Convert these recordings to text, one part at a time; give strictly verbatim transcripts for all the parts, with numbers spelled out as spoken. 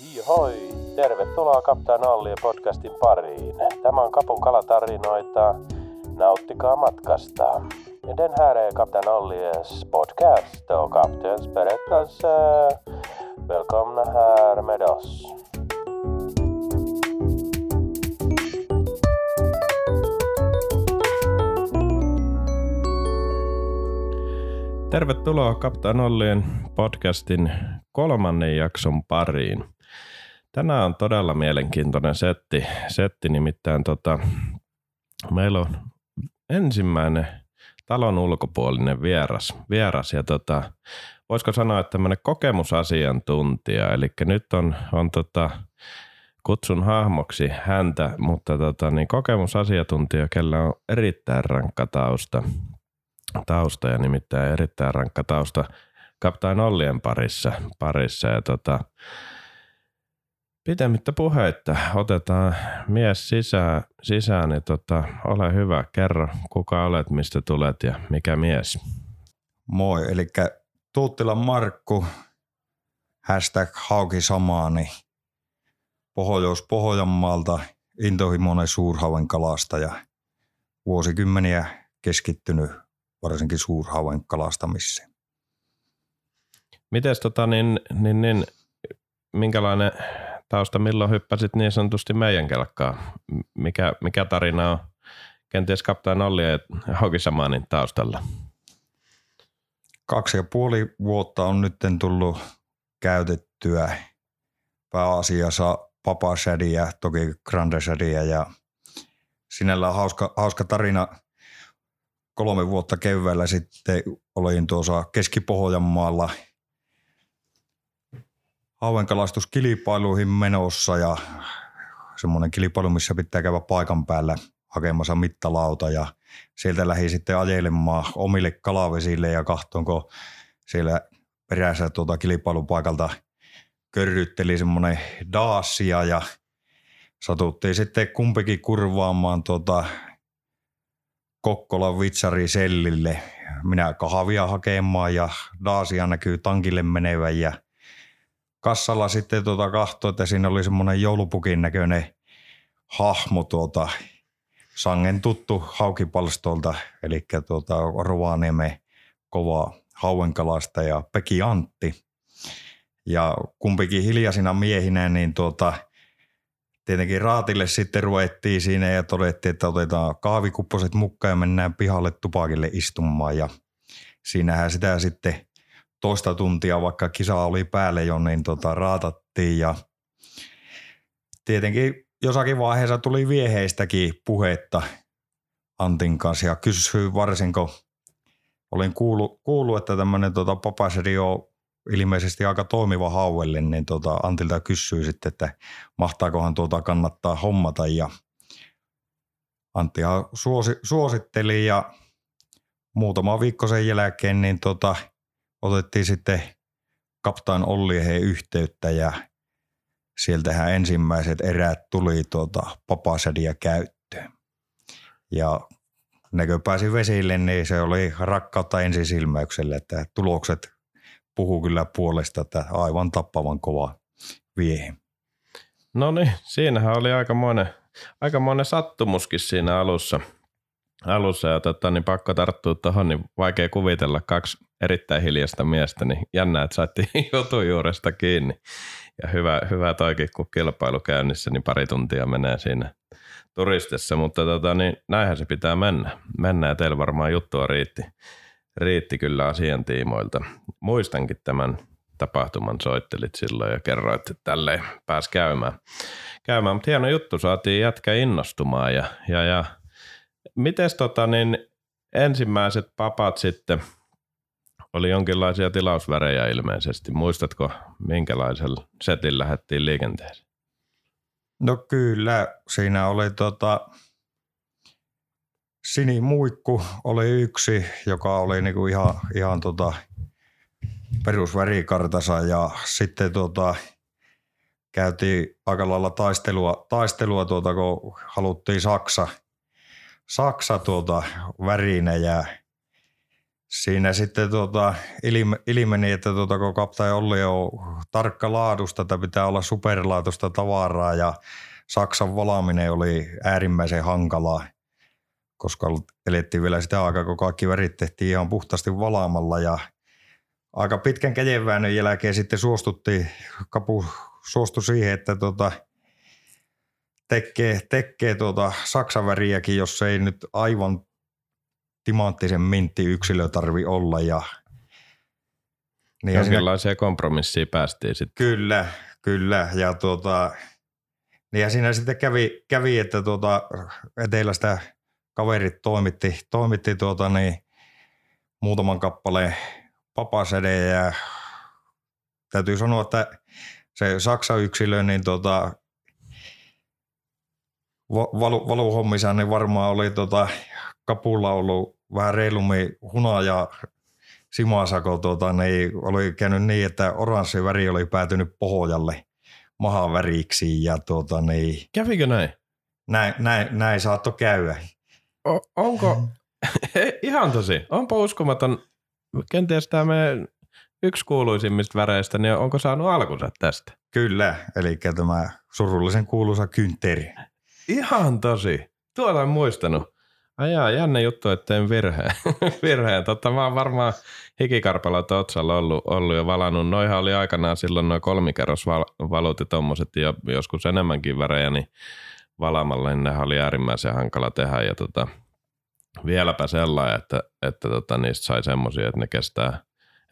Hihoi! Tervetuloa Captain Ollien podcastin pariin. Tämä on Kapun kalatarinoita. Nauttikaa matkasta. Den här är Captain Ollies podcast och kaptens berättelse. Välkomna här med oss. Tervetuloa Captain Ollien podcastin kolmannen jakson pariin. Tänään on todella mielenkiintoinen setti. Setti nimittäin tota, meillä on ensimmäinen talon ulkopuolinen vieras. vieras ja tota, voisiko sanoa, että tämmöinen kokemusasiantuntija. Eli nyt on, on tota, kutsun hahmoksi häntä, mutta tota, niin kokemusasiantuntija, kellä on erittäin rankka tausta. Tausta ja nimittäin erittäin rankka tausta Captain Ollien parissa. parissa ja tota, pitemmittä puheitta otetaan mies sisään, sisään niin tota, ole hyvä, kerro kuka olet, mistä tulet ja mikä mies. Moi, eli Tuuttila Markku, hashtag Haukishamaani, Pohjois-Pohjanmaalta, intohimoinen suurhauen kalastaja, vuosikymmeniä keskittynyt varsinkin suurhauen kalastamiseen. Mites tota niin, niin, niin minkälainen tausta, milloin hyppäsit niin sanotusti meidän kelkkaan? Mikä, mikä tarina on kenties Captain Ollien ja Haukishamaanin taustalla? Kaksi ja puoli vuotta on nyt tullut käytettyä pääasiassa Papa Shadyä, toki Granda Shadyä, ja sinällään hauska, hauska tarina. Kolme vuotta keväällä sitten olin tuossa Keski-Pohjanmaalla hauenkalastuskilpailuihin menossa ja semmoinen kilpailu, missä pitää käydä paikan päällä hakemassa mittalauta ja sieltä lähdin sitten ajelemaan omille kalavesille ja kahtoinko siellä perässä tuota kilpailupaikalta körrytteli semmoinen daasia ja satuttiin sitten kumpikin kurvaamaan tuota Kokkolan vitsari sellille. Minä kahvia hakemaan ja daasia näkyy tankille menevän ja kassalla sitten tuota kahtoi, että siinä oli semmoinen joulupukin näköinen hahmo tuota, sangen tuttu Haukipalstolta, eli tuota Ruvaanieme kova hauenkalastaja Pekki Antti. Ja kumpikin hiljaisina miehinä, niin tuota, tietenkin raatille sitten ruvettiin siinä ja todettiin, että otetaan kahvikupposet mukaan ja mennään pihalle tupakille istumaan ja siinähän sitä sitten toista tuntia, vaikka kisa oli päälle jo, niin tota, raatattiin ja tietenkin jossakin vaiheessa tuli vieheistäkin puhetta Antin kanssa ja kysyi varsinko, olin kuullut, kuullut että tämmöinen tota, Papa Shady on ilmeisesti aika toimiva hauelle, niin tota, Antilta kysyi sitten, että mahtaakohan tuota kannattaa hommata ja Anttihan suosi, suositteli ja muutama viikko sen jälkeen niin tota, otettiin sitten Captain Ollien yhteyttä ja sieltähän ensimmäiset erät tuli tuota Papa Shadyä käyttöön. Ja näkö pääsi vesille, niin se oli rakkautta ensisilmäyksellä, että tulokset puhuu kyllä puolesta, että aivan tappavan kova viehe. No niin, siinähän oli aikamoinen, aikamoinen sattumuskin siinä alussa. alussa ja tota, niin pakko tarttua tuohon, niin vaikea kuvitella kaksi erittäin hiljaista miestä, niin jännä, että saatiin jutun juuresta kiinni. Ja hyvä, hyvä toikin, kun kilpailu käynnissä, niin pari tuntia menee siinä turistessa, mutta tota, niin näinhän se pitää mennä. Mennään ja teillä varmaan juttua riitti, riitti kyllä asian tiimoilta. Muistankin tämän tapahtuman, soittelit silloin ja kerroit, että tälleen pääsi käymään. käymään. Mutta hieno juttu, saatiin jätkä innostumaan ja, ja, ja mites tota niin ensimmäiset papat sitten oli jonkinlaisia tilausvärejä ilmeisesti. Muistatko, minkälaisella setin lähdettiin liikenteeseen? No kyllä, siinä oli tota sinimuikku oli yksi, joka oli niinku ihan, ihan tota perusvärikartassa ja sitten tota käytiin aika lailla taistelua, taistelua tuota, kun haluttiin Saksa. Saksa tuota värinä ja Siinä sitten tota, ilmeni, että tota, kun Captain Ollie on tarkka laadusta, että pitää olla superlaatusta tavaraa ja Saksan valaaminen oli äärimmäisen hankalaa, koska elettiin vielä sitä aikaa, kun kaikki värit tehtiin ihan puhtaasti valaamalla ja aika pitkän kädenväännön jälkeen sitten suostuttiin, kapu suostui siihen, että tota, tekee, tekee tuota Saksan väriäkin, jos ei nyt aivan timanttisen mintti yksilö tarvi olla. Ja niin jonkinlaisia siinä kompromissia päästiin sitten. Kyllä, kyllä. Ja tuota, niin siinä sitten kävi, kävi että tuota, etelästä kaverit toimitti, toimitti tuota niin, muutaman kappaleen Papa Shady ja täytyy sanoa, että se Saksan yksilö, niin tuota, valu, valuhommissa niin varmaan oli tuota, kapulla ollut vähän reilummin huna ja simasako, tuota, niin oli käynyt niin, että oranssi väri oli päätynyt pohjalle mahaväriksi. Ja, tuota, niin, kävikö näin? Näin, näin, näin saattoi käydä. O, onko, ihan tosi, onpa uskomaton. Kenties tämä meidän yksi kuuluisimmista väreistä, niin onko saanut alkunsa tästä? Kyllä, eli tämä surullisen kuuluisa kyntteri. Ihan tosi. Tuolla en muistanut. Ajaa, jännä juttu, että en virheen. virheen. Totta, mä oon varmaan hikikarpalot otsalla ollut, ollut jo valannut. Noihan oli aikanaan silloin noin kolmikerrosvalut ja tommoset ja joskus enemmänkin värejä, niin valaamalla niin nehän oli äärimmäisen hankala tehdä ja tota... Vieläpä sellainen, että, että tota, niistä sai semmoisia, että ne kestää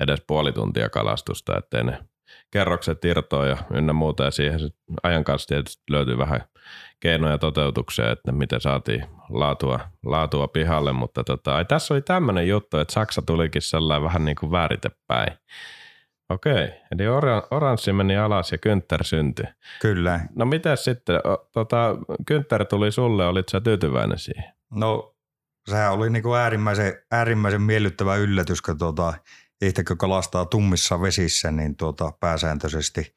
edes puoli tuntia kalastusta, ettei ne kerrokset irtoa ja ynnä muuta. Ja siihen ajan kanssa tietysti löytyy vähän keinoja toteutukseen, että miten saatiin laatua, laatua pihalle. Mutta tota, ai, tässä oli tämmöinen juttu, että Saksa tulikin sellainen vähän niin kuin vääritepäin. Okei, eli oranssi meni alas ja kynttär syntyi. Kyllä. No mitä sitten, tota, kynttär tuli sulle, olit sä tyytyväinen siihen? No... Sehän oli niin kuin äärimmäisen, äärimmäisen miellyttävä yllätys, kun tuota, itsekö kalastaa tummissa vesissä, niin tuota, pääsääntöisesti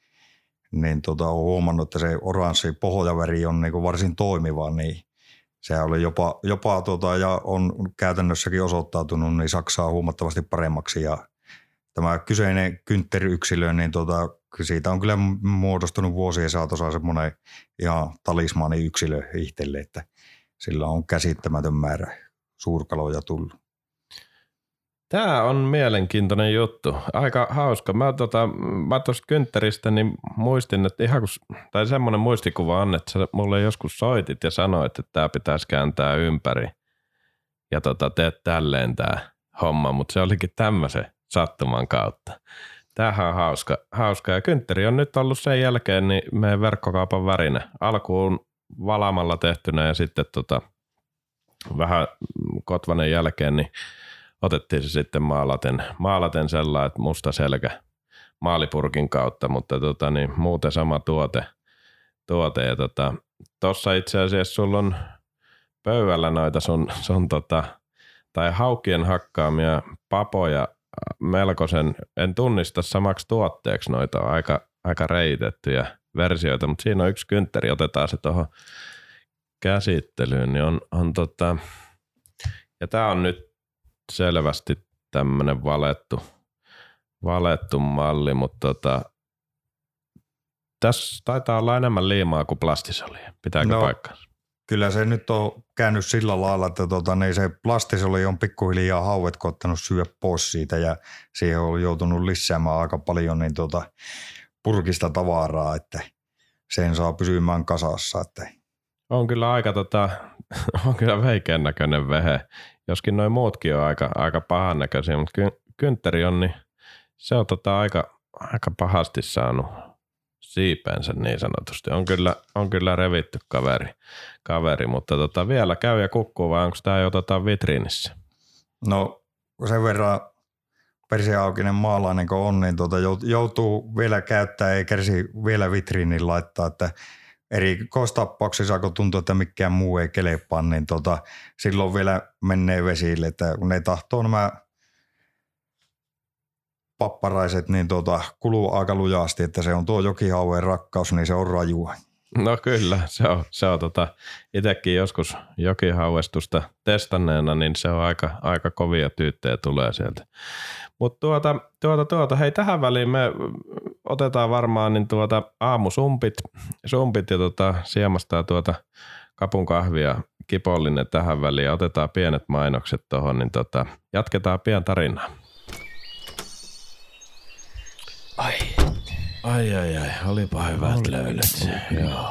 niin tuota, olen huomannut, että se oranssi pohjaväri on niin kuin varsin toimiva. Niin sehän oli jopa, jopa tuota, ja on käytännössäkin osoittautunut niin Saksaa huomattavasti paremmaksi. Ja tämä kyseinen kyntteri-yksilö, niin tuota, siitä on kyllä muodostunut vuosien saatossa semmoinen ihan talismaani yksilö itselle, että sillä on käsittämätön määrä suurkaloja tullut. Tämä on mielenkiintoinen juttu. Aika hauska. Mä tota, mä tuosta kynttäristä niin muistin, että ihan kun, tai semmoinen muistikuva on, että sä mulle joskus soitit ja sanoit, että tämä pitäisi kääntää ympäri ja tota, teet tälleen tämä homma, mutta se olikin tämmöisen sattuman kautta. Tämähän on hauska, hauska. Ja kynttäri on nyt ollut sen jälkeen niin meidän verkkokaupan värinä. Alkuun valaamalla tehtynä ja sitten tota vähän kotvanen jälkeen, niin otettiin se sitten maalaten, maalaten sellainen, että musta selkä maalipurkin kautta, mutta tota, niin, muuten sama tuote. tuote ja tuossa tota, itse asiassa sulla on pöydällä noita sun, sun tota, tai haukien hakkaamia papoja melkoisen, en tunnista samaksi tuotteeksi noita, on aika, aika reitettyjä versioita, mutta siinä on yksi kyntteri, otetaan se tuohon käsittelyyn, niin on, on tota, ja tää on nyt selvästi tämmönen valettu, valettu malli, mutta tota, tässä taitaa olla enemmän liimaa kuin plastisolia, pitääkö no, paikkansa? Kyllä se nyt on käynyt sillä lailla, että tota, niin se plastisoli on pikkuhiljaa hauet koittanut syödä pois siitä ja siihen on joutunut lisäämään aika paljon niin tota, purkista tavaraa, että sen saa pysymään kasassa, että on kyllä aika tota, on kyllä veikeän näköinen vehe, joskin noi muutkin on aika, aika pahan näköisiä, mutta kyntteri on, niin se on tota aika, aika pahasti saanut siipensä niin sanotusti. On kyllä, on kyllä revitty kaveri, kaveri mutta tota, vielä käy ja kukkuu, vai onko tämä jo tota vitriinissä? No sen verran persiaukinen maalainen kun on, niin tuota, joutuu vielä käyttää, ei kärsi vielä vitriinin laittaa, että erikoistapauksissa, kun tuntuu, että mikään muu ei kelepaa, niin tota, silloin vielä menee vesille, että ne tahtoo nämä papparaiset, niin tota, kuluu aika lujasti, että se on tuo jokihauen rakkaus, niin se on rajua. No kyllä, se on, se on tota, itsekin joskus jokihauestusta testanneena, niin se on aika, aika kovia tyyttejä tulee sieltä. Mutta tuota, tuota, tuota, hei tähän väliin me otetaan varmaan niin tuota aamusumpit sumpit ja tuota, siemastaa tuota kapun kahvia kipollinen tähän väliin ja otetaan pienet mainokset tuohon, niin tota, jatketaan pian tarinaa. Ai. Ai, ai, ai. Olipa hyvät Oli. löydöt. Joo.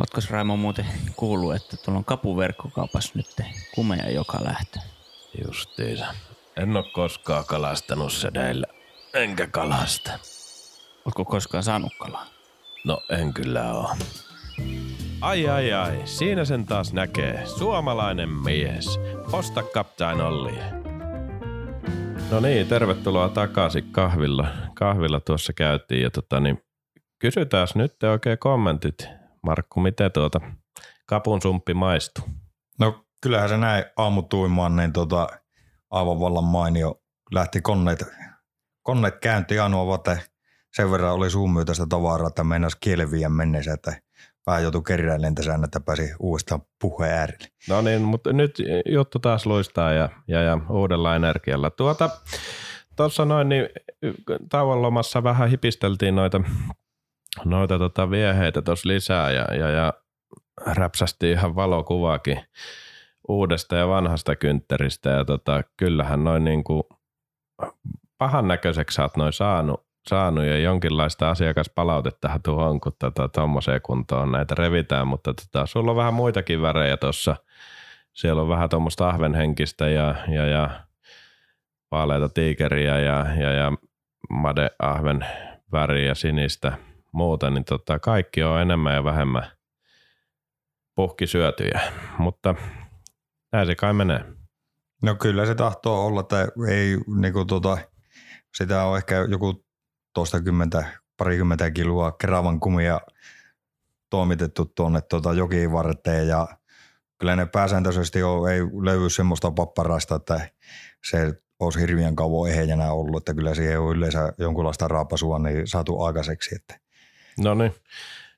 Ootko Raimo muuten kuullut, että tuolla on kapuverkkokaupas nyt kumea joka lähtö? Justiinsa. En oo koskaan kalastanut sädeillä. Enkä kalasta. Ootko koskaan saanut kalaa? No en kyllä oo. Ai, ai, ai. Siinä sen taas näkee. Suomalainen mies. Osta Captain Ollie. No niin, tervetuloa takaisin kahvilla. Kahvilla tuossa käytiin ja tota, niin kysytään nyt oikein kommentit. Markku, miten tuota kapun sumppi maistuu? No kyllähän se näin aamutuimaan, niin tota, aivan vallan mainio. Lähti koneet, koneet käyntiin ainoa vate. Sen verran oli suun myötä sitä tavaraa, että meinasi kieleviä mennessä, että pää joutui kerräilleen tässä aina, että pääsi uudestaan puheen äärelle. No niin, mutta nyt juttu taas luistaa ja, ja, ja uudella energialla. Tuota, tuossa noin niin tauon lomassa vähän hipisteltiin noita, noita tota vieheitä tuossa lisää ja, ja, ja räpsästiin ihan valokuvaakin uudesta ja vanhasta kyntteristä. Ja tota, kyllähän noin niin kuin pahan näköiseksi sä oot noin saanut. saanut ja jonkinlaista asiakaspalautettahan tuohon, kun tuommoiseen tota, kuntoon näitä revitään, mutta tota, sulla on vähän muitakin värejä tuossa. Siellä on vähän tuommoista ahvenhenkistä ja, ja, ja vaaleita tiikeriä ja, ja, ja madeahven väriä, sinistä muuta, niin tota, kaikki on enemmän ja vähemmän puhkisyötyjä, mutta näin se kai menee. No kyllä se tahtoo olla, että ei niinku tota, sitä on ehkä joku toista kymmentä, parikymmentä kiloa keravan kumia toimitettu tuonne tuota jokiin varteen ja kyllä ne pääsääntöisesti on, ei löydy semmoista papparaista, että se olisi hirveän kauan ehjänä ollut, että kyllä siihen on yleensä jonkunlaista raapasua niin saatu aikaiseksi. Että. No niin,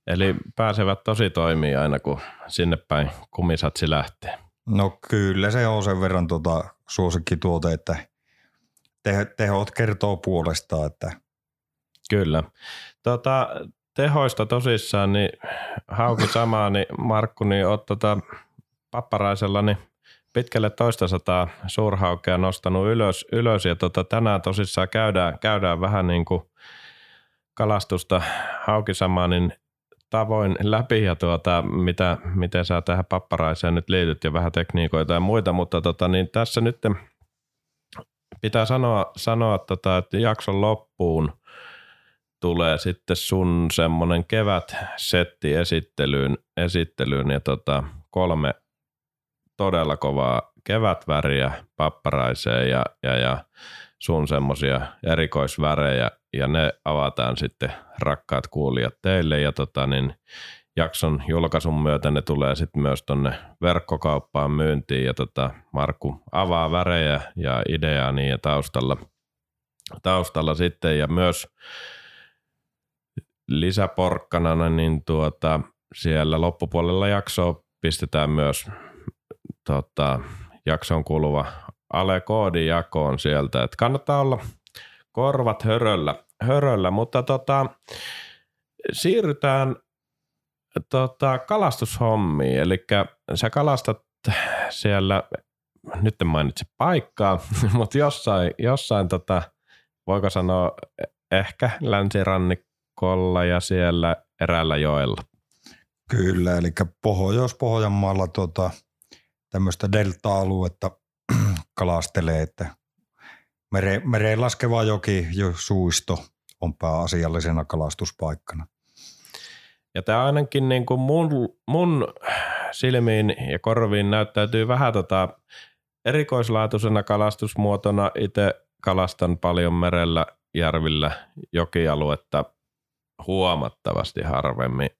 eli pääsevät tosi toimii aina kun sinne päin kumisatsi lähtee. No kyllä se on sen verran tuota suosikkituote, että te, tehot kertoo puolestaan, että kyllä. Tota, tehoista tosissaan, niin Haukishamaani, Markku, niin oot tota papparaisella niin pitkälle toista sataa suurhaukea nostanut ylös, ylös ja tota, tänään tosissaan käydään, käydään vähän niin kuin kalastusta Haukishamaanin tavoin läpi ja tuota, mitä, miten sä tähän papparaiseen nyt liityt ja vähän tekniikoita ja muita, mutta tota, niin tässä nyt pitää sanoa, sanoa tota, että jakson loppuun tulee sitten sun semmoinen kevätsetti esittelyyn, esittelyyn ja tota kolme todella kovaa kevätväriä papparaiseen ja, ja, ja sun semmoisia erikoisvärejä ja ne avataan sitten rakkaat kuulijat teille ja tota niin jakson julkaisun myötä ne tulee sitten myös tonne verkkokauppaan myyntiin ja tota Markku avaa värejä ja ideaa niin ja taustalla, taustalla sitten ja myös lisäporkkanana, niin tuota, siellä loppupuolella jaksoa pistetään myös tota, jakson kuuluva ale-koodi jakoon sieltä, että kannattaa olla korvat höröllä, höröllä. Mutta tota, siirrytään tota, kalastushommiin, eli sä kalastat siellä, nyt en mainitse paikkaa, mutta jossain, jossain tota, voiko sanoa ehkä länsirannikko, Kolla ja siellä eräällä joella. Kyllä, eli Pohjois-Pohjanmaalla tuota, tämmöistä delta-aluetta kalastelee, että mere, mereen laskeva joki, suisto on pääasiallisena kalastuspaikkana. Ja tämä ainakin niin kuin mun, mun silmiin ja korviin näyttäytyy vähän tota erikoislaatuisena kalastusmuotona. Itse kalastan paljon merellä, järvillä, jokialuetta huomattavasti harvemmin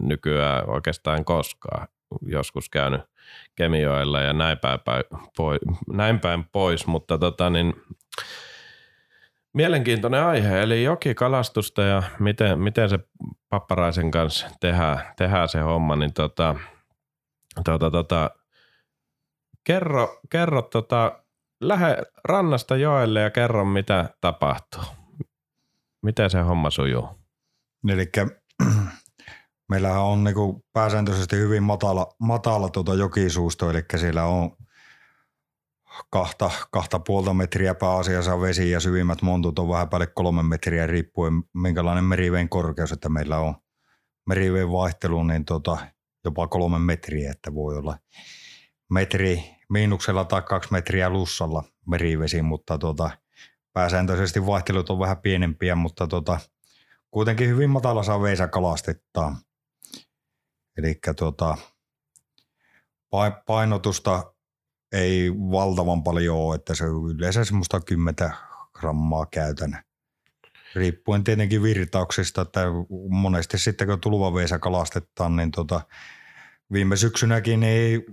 nykyään oikeastaan koskaan. Joskus käynyt Kemijoilla ja näin päin, päin, pois, näin päin pois, mutta tota niin, Mielenkiintoinen aihe, eli jokikalastusta ja miten, miten se papparaisen kanssa tehdään, tehdään se homma, niin tota, tota, tota, kerro, kerro tota, lähde rannasta joelle ja kerro mitä tapahtuu. Miten se homma sujuu? Elikkä meillähän on niinku pääsääntöisesti hyvin matala, matala tuota jokisuusto, eli siellä on kahta, kahta puolta metriä pääasiassa vesi ja syvimmät montut on vähän päälle kolme metriä riippuen minkälainen meriveen korkeus, että meillä on meriveen vaihtelu niin tuota, jopa kolme metriä, että voi olla metri miinuksella tai kaksi metriä lussalla merivesi, mutta tuota, pääsääntöisesti vaihtelut on vähän pienempiä, mutta tuota, kuitenkin hyvin matalassa veessä kalastetaan. Elikkä tuota, painotusta ei valtavan paljon ole, että se on yleensä semmoista kymmenen grammaa käytän. Riippuen tietenkin virtauksista, että monesti sitten kun tulvaveessä kalastetaan, niin tota, viime syksynäkin ei,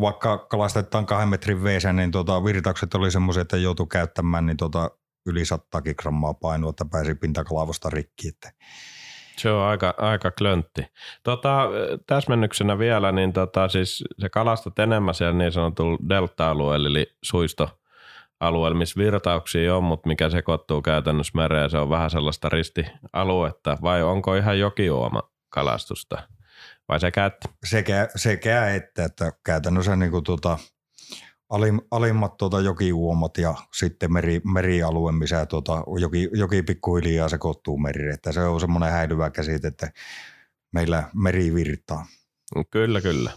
vaikka kalastetaan kahden metrin veessä, niin tota, virtaukset oli semmoisia, että joutui käyttämään niin tota, yli sattaakin grammaa painoa, että pääsi pintakalavosta rikki. Että. Se on aika, aika klöntti. Tota, täsmennyksenä vielä, niin tota, siis se kalastat enemmän siellä niin sanotulla delta-alueella, eli suistoalueella, missä virtauksia on, mutta mikä sekoittuu käytännössä mereen, se on vähän sellaista ristialuetta, vai onko ihan jokiuoma kalastusta? Vai sekä että? Sekä, sekä että, että käytännössä niinku tota... Alim, alimmat tuota, jokiuomat ja sitten meri, merialue, missä tuota, joki, joki pikkuhiljaa sekoittuu merille. Että se on semmoinen häilyvä käsite, että meillä meri virtaa. Kyllä, kyllä.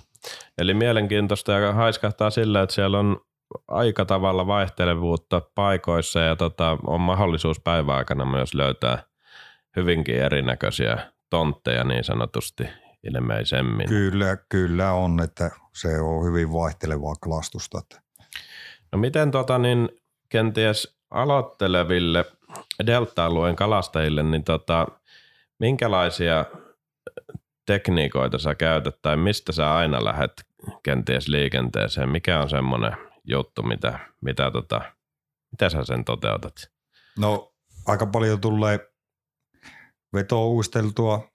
Eli mielenkiintoista ja haiskahtaa sillä, että siellä on aika tavalla vaihtelevuutta paikoissa ja tota, on mahdollisuus päivän aikana myös löytää hyvinkin erinäköisiä tontteja niin sanotusti ilmeisemmin. Kyllä, kyllä on, että se on hyvin vaihtelevaa kalastusta. No miten tota, niin kenties aloitteleville delta-alueen kalastajille, niin tota, minkälaisia tekniikoita sä käytät tai mistä sä aina lähdet kenties liikenteeseen? Mikä on semmoinen juttu, mitä, mitä, tota, mitä sä sen toteutat? No aika paljon tulee vetoa uisteltua,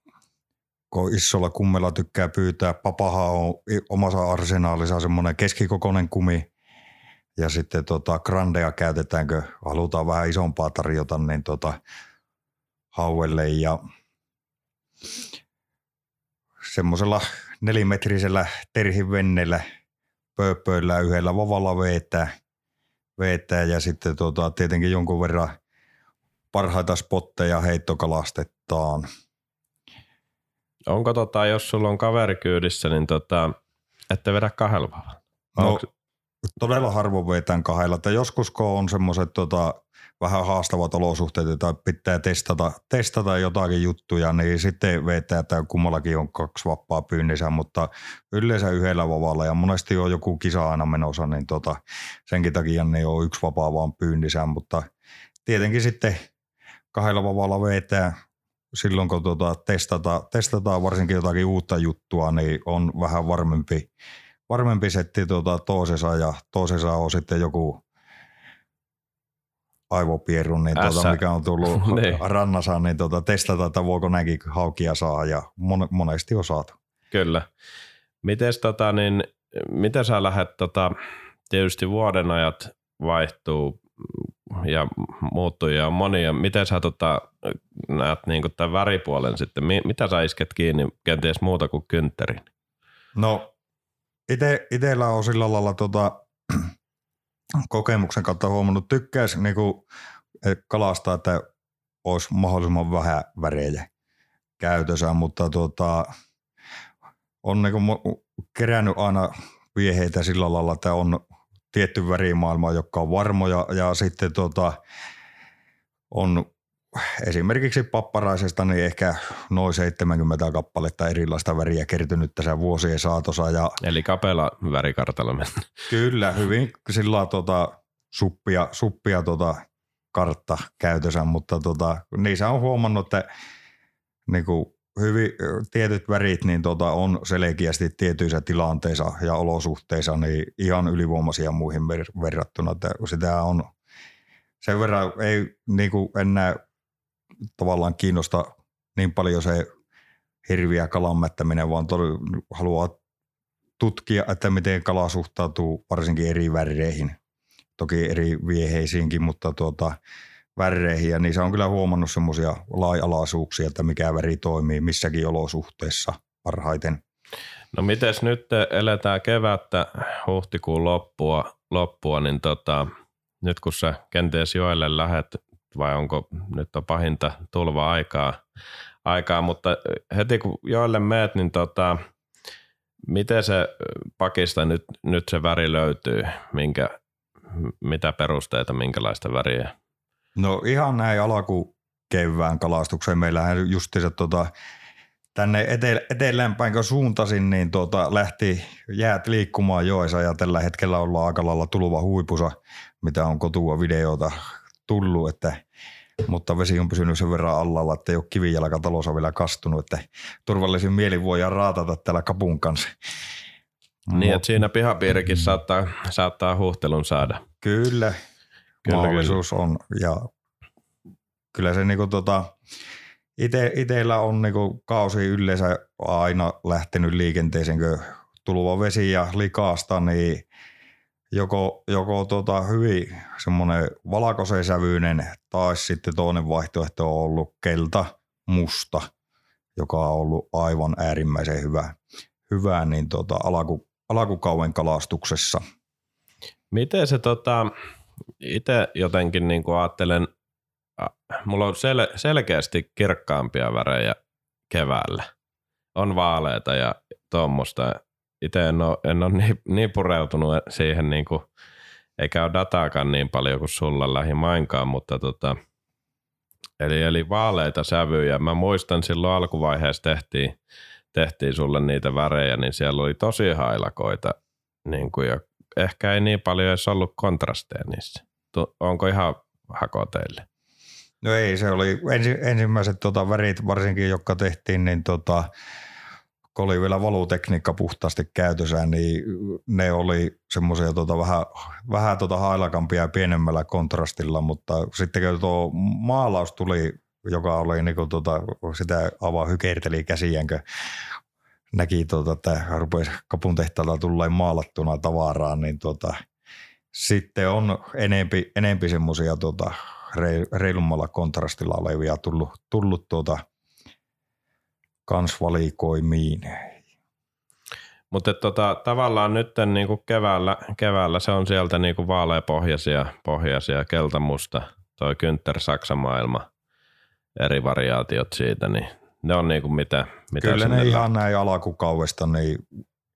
kun isolla kummella tykkää pyytää. Papahan on omassa arsenaalissa semmoinen keskikokoinen kumi. Ja sitten tota grandea käytetäänkö, halutaan vähän isompaa tarjota, niin tota hauelle. Ja semmoisella nelimetrisellä terhivenneellä pööpöillä yhdellä vavalla veetää, veetää. Ja sitten tota tietenkin jonkun verran parhaita spotteja heittokalastetaan. Onko tota, jos sulla on kaveri kyydissä, niin tota, ette vedä kahdella vaan? No, onko... todella harvoin vetään kahdella. Että joskus kun on semmoiset tota, vähän haastavat olosuhteet, tai pitää testata, testata jotakin juttuja, niin sitten vetää, että kummallakin on kaksi vappaa pyynnissä, mutta yleensä yhdellä vavalla. Ja monesti on joku kisa aina menossa, niin tota, senkin takia ei ole yksi vapaa vaan pyynnissä, mutta tietenkin sitten kahdella vavalla vetää. Silloin kun tuota, testata, testataan varsinkin jotakin uutta juttua, niin on vähän varmempi, varmempi setti tuota, toisessa ja toisessa on sitten joku aivopierru, niin tuota, mikä on tullut rannassa, niin tuota, testata, että voiko näinkin haukia saa ja mon, monesti on saatu. Kyllä. Mites, tota, niin, miten sä lähdet, tota, tietysti vuodenajat vaihtuu ja muuttujia on monia. Miten sä tota, näet niin kuin tämän väripuolen sitten? Mitä sä isket kiinni kenties muuta kuin kyntterin? No ite, itellä on sillä lailla tota, kokemuksen kautta huomannut, tykkäis niin kuin kalastaa, että olisi mahdollisimman vähän värejä käytössä, mutta tota, on niin kuin kerännyt aina vieheitä sillä lailla, että on tietty värimaailma, joka on varmoja ja sitten tota, on esimerkiksi papparaisesta niin ehkä noin seitsemänkymmentä kappaletta erilaista väriä kertynyt tässä vuosien saatossa. Ja eli kapela värikartalla mennä. Kyllä, hyvin sillä tota, suppia, suppia tota, kartta käytössä, mutta tota, niissä on huomannut, että niinku, hyvin, tietyt värit niin tota, on selkeästi tietyissä tilanteissa ja olosuhteissa niin ihan ylivoimaisia muihin ver- verrattuna. Että sitä on sen verran ei niin kuin enää tavallaan kiinnosta niin paljon se hirviä kalan mättäminen, vaan todella haluaa tutkia, että miten kala suhtautuu varsinkin eri väreihin. Toki eri vieheisiinkin, mutta tuota, väreihin. Ja niissä on kyllä huomannut semmoisia laajalaisuuksia, että mikä väri toimii missäkin olosuhteessa parhaiten. No mites nyt eletään kevättä, huhtikuun loppua, loppua niin tota, nyt kun sä kenties joelle lähet, vai onko nyt on pahinta tulva-aikaa, aikaa, mutta heti kun joelle meet, niin tota, miten se pakista nyt, nyt se väri löytyy, minkä, mitä perusteita, minkälaista väriä? No ihan näin alakukevään kalastukseen. Meillähän justiinsa tuota, tänne etel- eteläänpäin, kun suuntasin, niin tuota, lähti jäät liikkumaan joessa ja tällä hetkellä ollaan aika lailla tulva huipussa, mitä on kotua videoita tullut, että, mutta vesi on pysynyt sen verran allalla, että ei ole kivijalkatalossa vielä kastunut, että turvallisin mieli voidaan raatata täällä kapun kanssa. Niin, että siinä pihapiirikin saattaa, saattaa huuhtelun saada. Kyllä, kyllä mahdollisuus kyllä on. Ja kyllä se niinku tota, ite, itellä on niinku kausi yleensä aina lähtenyt liikenteeseen, kun tulva vesi ja likaasta, niin joko, joko tota hyvin semmoinen valkoisen sävyinen, tai sitten toinen vaihtoehto on ollut kelta musta, joka on ollut aivan äärimmäisen hyvä, hyvä niin tota alaku alakukauden kalastuksessa. Miten se tota, itse jotenkin niin kuin ajattelen, mulla on sel- selkeästi kirkkaampia värejä keväällä. On vaaleita ja tuommoista. Itse en ole, en ole niin, niin pureutunut siihen, niin kuin, eikä ole dataakaan niin paljon kuin sulla lähimainkaan, mutta tota, eli, eli vaaleita sävyjä. Mä muistan silloin alkuvaiheessa tehtiin, tehtiin sulle niitä värejä, niin siellä oli tosi hailakoita. Niin kuin, ja ehkä ei niin paljon edes ollut kontrasteja niissä. Tu- onko ihan hako teille? No ei, se oli ensi- ensimmäiset tota, värit varsinkin, jotka tehtiin, niin tota, kun oli vielä valutekniikka puhtaasti käytössä, niin ne oli semmoisia tota, vähän, vähän tota, hailakampia pienemmällä kontrastilla, mutta sitten kun tuo maalaus tuli, joka oli niin kuin, tota, sitä avaa hykerteli käsiänkö, näki, tuota, että rupesi kapun tehtaalta tulleen maalattuna tavaraan, niin tuota, sitten on enempi, enempi semmoisia tuota, reilummalla kontrastilla olevia tullut, tullut tuota, kans valikoimiin. Mutta tota, tavallaan nyt niinku keväällä, keväällä se on sieltä niinku vaaleapohjaisia, pohjaisia, keltamusta, toi Günther Saksamaailma, eri variaatiot siitä, niin ne on niinku mitä, mitä kyllä ne ihan näin alakukaudesta niin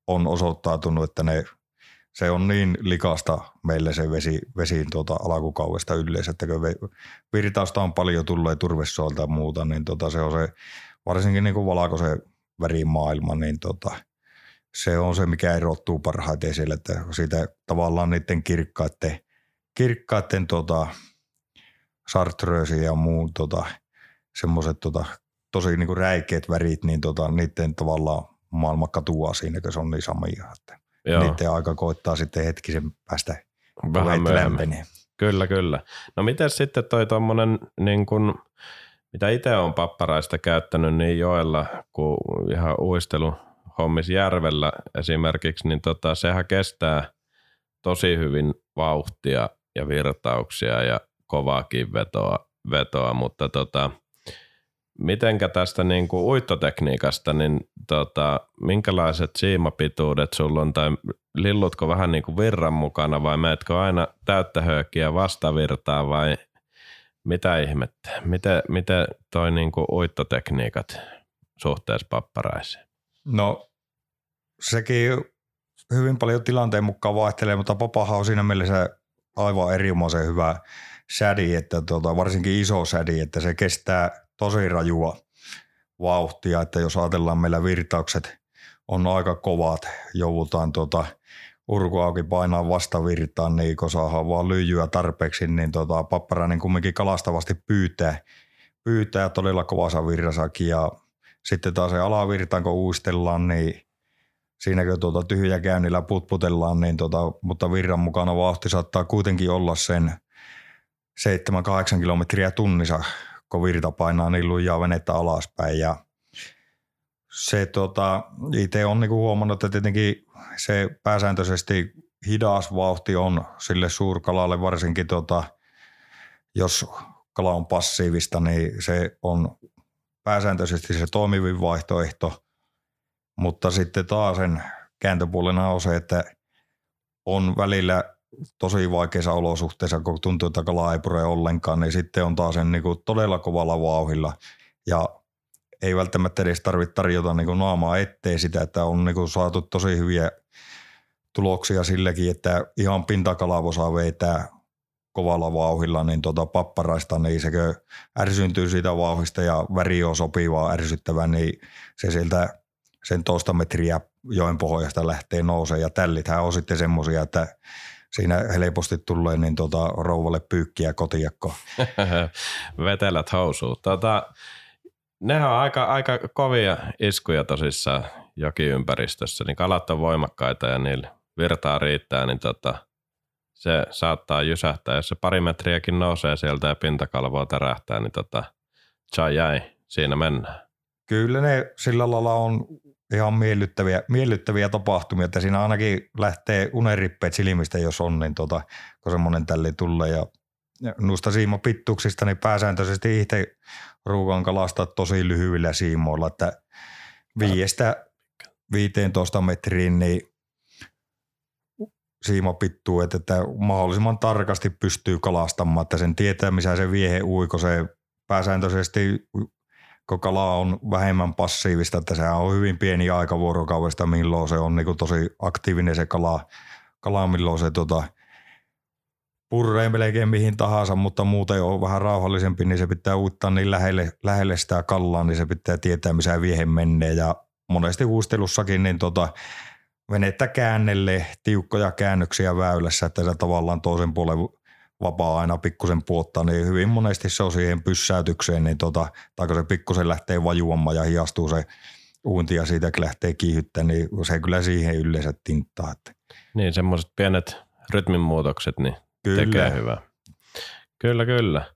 on osoittautunut, että ne, se on niin likasta meille se vesi, vesi tuota alakukaudesta yleensä, että kun virtausta on paljon tullut turvesoilta ja muuta, niin tota se on se, varsinkin niinku valkoisen värin maailma, niin tota, se on se, mikä erottuu parhaiten siellä, että siitä tavallaan niiden kirkkaiden, kirkkaiden tota, sartröösiä ja muun tota, semmoiset tota, tosi niinku räikeät värit, niin tota, niiden tavallaan maailma katuaa siinä, kun se on niin samia. Niiden aika koittaa sitten hetkisen päästä lämpeneen. Kyllä, kyllä. No miten sitten toi tommonen, niin kun, mitä itse on papparaista käyttänyt niin joella kuin ihan uisteluhommisjärvellä esimerkiksi, niin tota, sehän kestää tosi hyvin vauhtia ja virtauksia ja kovaakin vetoa, vetoa mutta tota, mitenkä tästä niin kuin uittotekniikasta, niin tota, minkälaiset siimapituudet sulla on, tai lillutko vähän niin kuin virran mukana, vai meetkö aina täyttä höökiä vastavirtaa, vai mitä ihmettä? Miten, miten toi niin kuin uittotekniikat suhteessa papparaisiin? No sekin hyvin paljon tilanteen mukaan vaihtelee, mutta papahan on siinä mielessä aivan erinomaisen hyvä sädi, että tuota, varsinkin iso sädi, että se kestää tosi rajua vauhtia, että jos ajatellaan meillä virtaukset on aika kovat, joudutaan tuota urku auki painaa vastavirtaan, niin kun saadaan vaan lyijyä tarpeeksi, niin tuota, papparainen kumminkin kalastavasti pyytää, pyytää todella kovassa virrasakin ja sitten taas se alavirtaan, kun uistellaan, niin siinäkö tuota tyhjäkäynnillä putputellaan, niin tuota, mutta virran mukana vauhti saattaa kuitenkin olla sen seitsemän kahdeksan kilometriä tunnissa, kun virta painaa niin lujaa venettä alaspäin. Ja se tota, itse olen niinku huomannut, että tietenkin se pääsääntöisesti hidas vauhti on sille suurkalalle, varsinkin tota, jos kala on passiivista, niin se on pääsääntöisesti se toimivin vaihtoehto. Mutta sitten taas sen kääntöpuolena on se, että on välillä tosi vaikeissa olosuhteissa, kun tuntuu, että kala ei pure ollenkaan, niin sitten on taas sen niin kuin todella kovalla vauhilla. Ja ei välttämättä edes tarvitse tarjota niin kuin naamaa ettei sitä, että on niin kuin saatu tosi hyviä tuloksia silläkin, että ihan pintakalavo saa vetää kovalla vauhilla niin tuota papparaista, niin sekö ärsyntyy siitä vauhista ja väri on sopivaa ärsyttävää, niin se sieltä sen toista metriä joen pohjasta lähtee nousee. Ja tällithän on sitten semmoisia, että siinä helposti tulee niin tuota rouvalle pyykkiä kotiakkoon. Vetelät housuu. Tota, nehän on aika, aika kovia iskuja tosissaan jokiympäristössä. Niin kalat on voimakkaita ja niillä virtaa riittää, niin tota, se saattaa jysähtää. Jos se pari metriäkin nousee sieltä ja pintakalvoa tärähtää, niin tota, tjai jäi, siinä mennään. Kyllä ne sillä lailla on ihan miellyttäviä, miellyttäviä tapahtumia, että siinä ainakin lähtee unerippeet silmistä, jos on, niin tuota, kun semmoinen tälli tulee. Ja noista siimapittuksista niin pääsääntöisesti itse ruukaan kalastaa tosi lyhyillä siimoilla, että viidestä viiteentoista metriin niin siima pittuu, että, että mahdollisimman tarkasti pystyy kalastamaan, että sen tietää, missä se viehe ui, kun se pääsääntöisesti kun kala on vähemmän passiivista, että sehän on hyvin pieni aika vuorokaudesta, milloin se on niin tosi aktiivinen se kala, kala milloin se tota, purree melkein mihin tahansa, mutta muuten on vähän rauhallisempi, niin se pitää uittaa niin lähelle, lähelle sitä kallaa, niin se pitää tietää, missä viehen menee. Ja monesti huistelussakin niin tota, venettä käännelle, tiukkoja käännöksiä väylässä, että se tavallaan toisen puolen vapaa aina pikkusen puottaa, niin hyvin monesti se on siihen pyssäytykseen, niin tota, tai kun se pikkusen lähtee vajuamaan ja hiastuu se uunti ja siitä lähtee kiihyttämään, niin se kyllä siihen yleensä tinttaa. Niin, semmoiset pienet rytminmuutokset niin kyllä tekee hyvää. Kyllä, kyllä.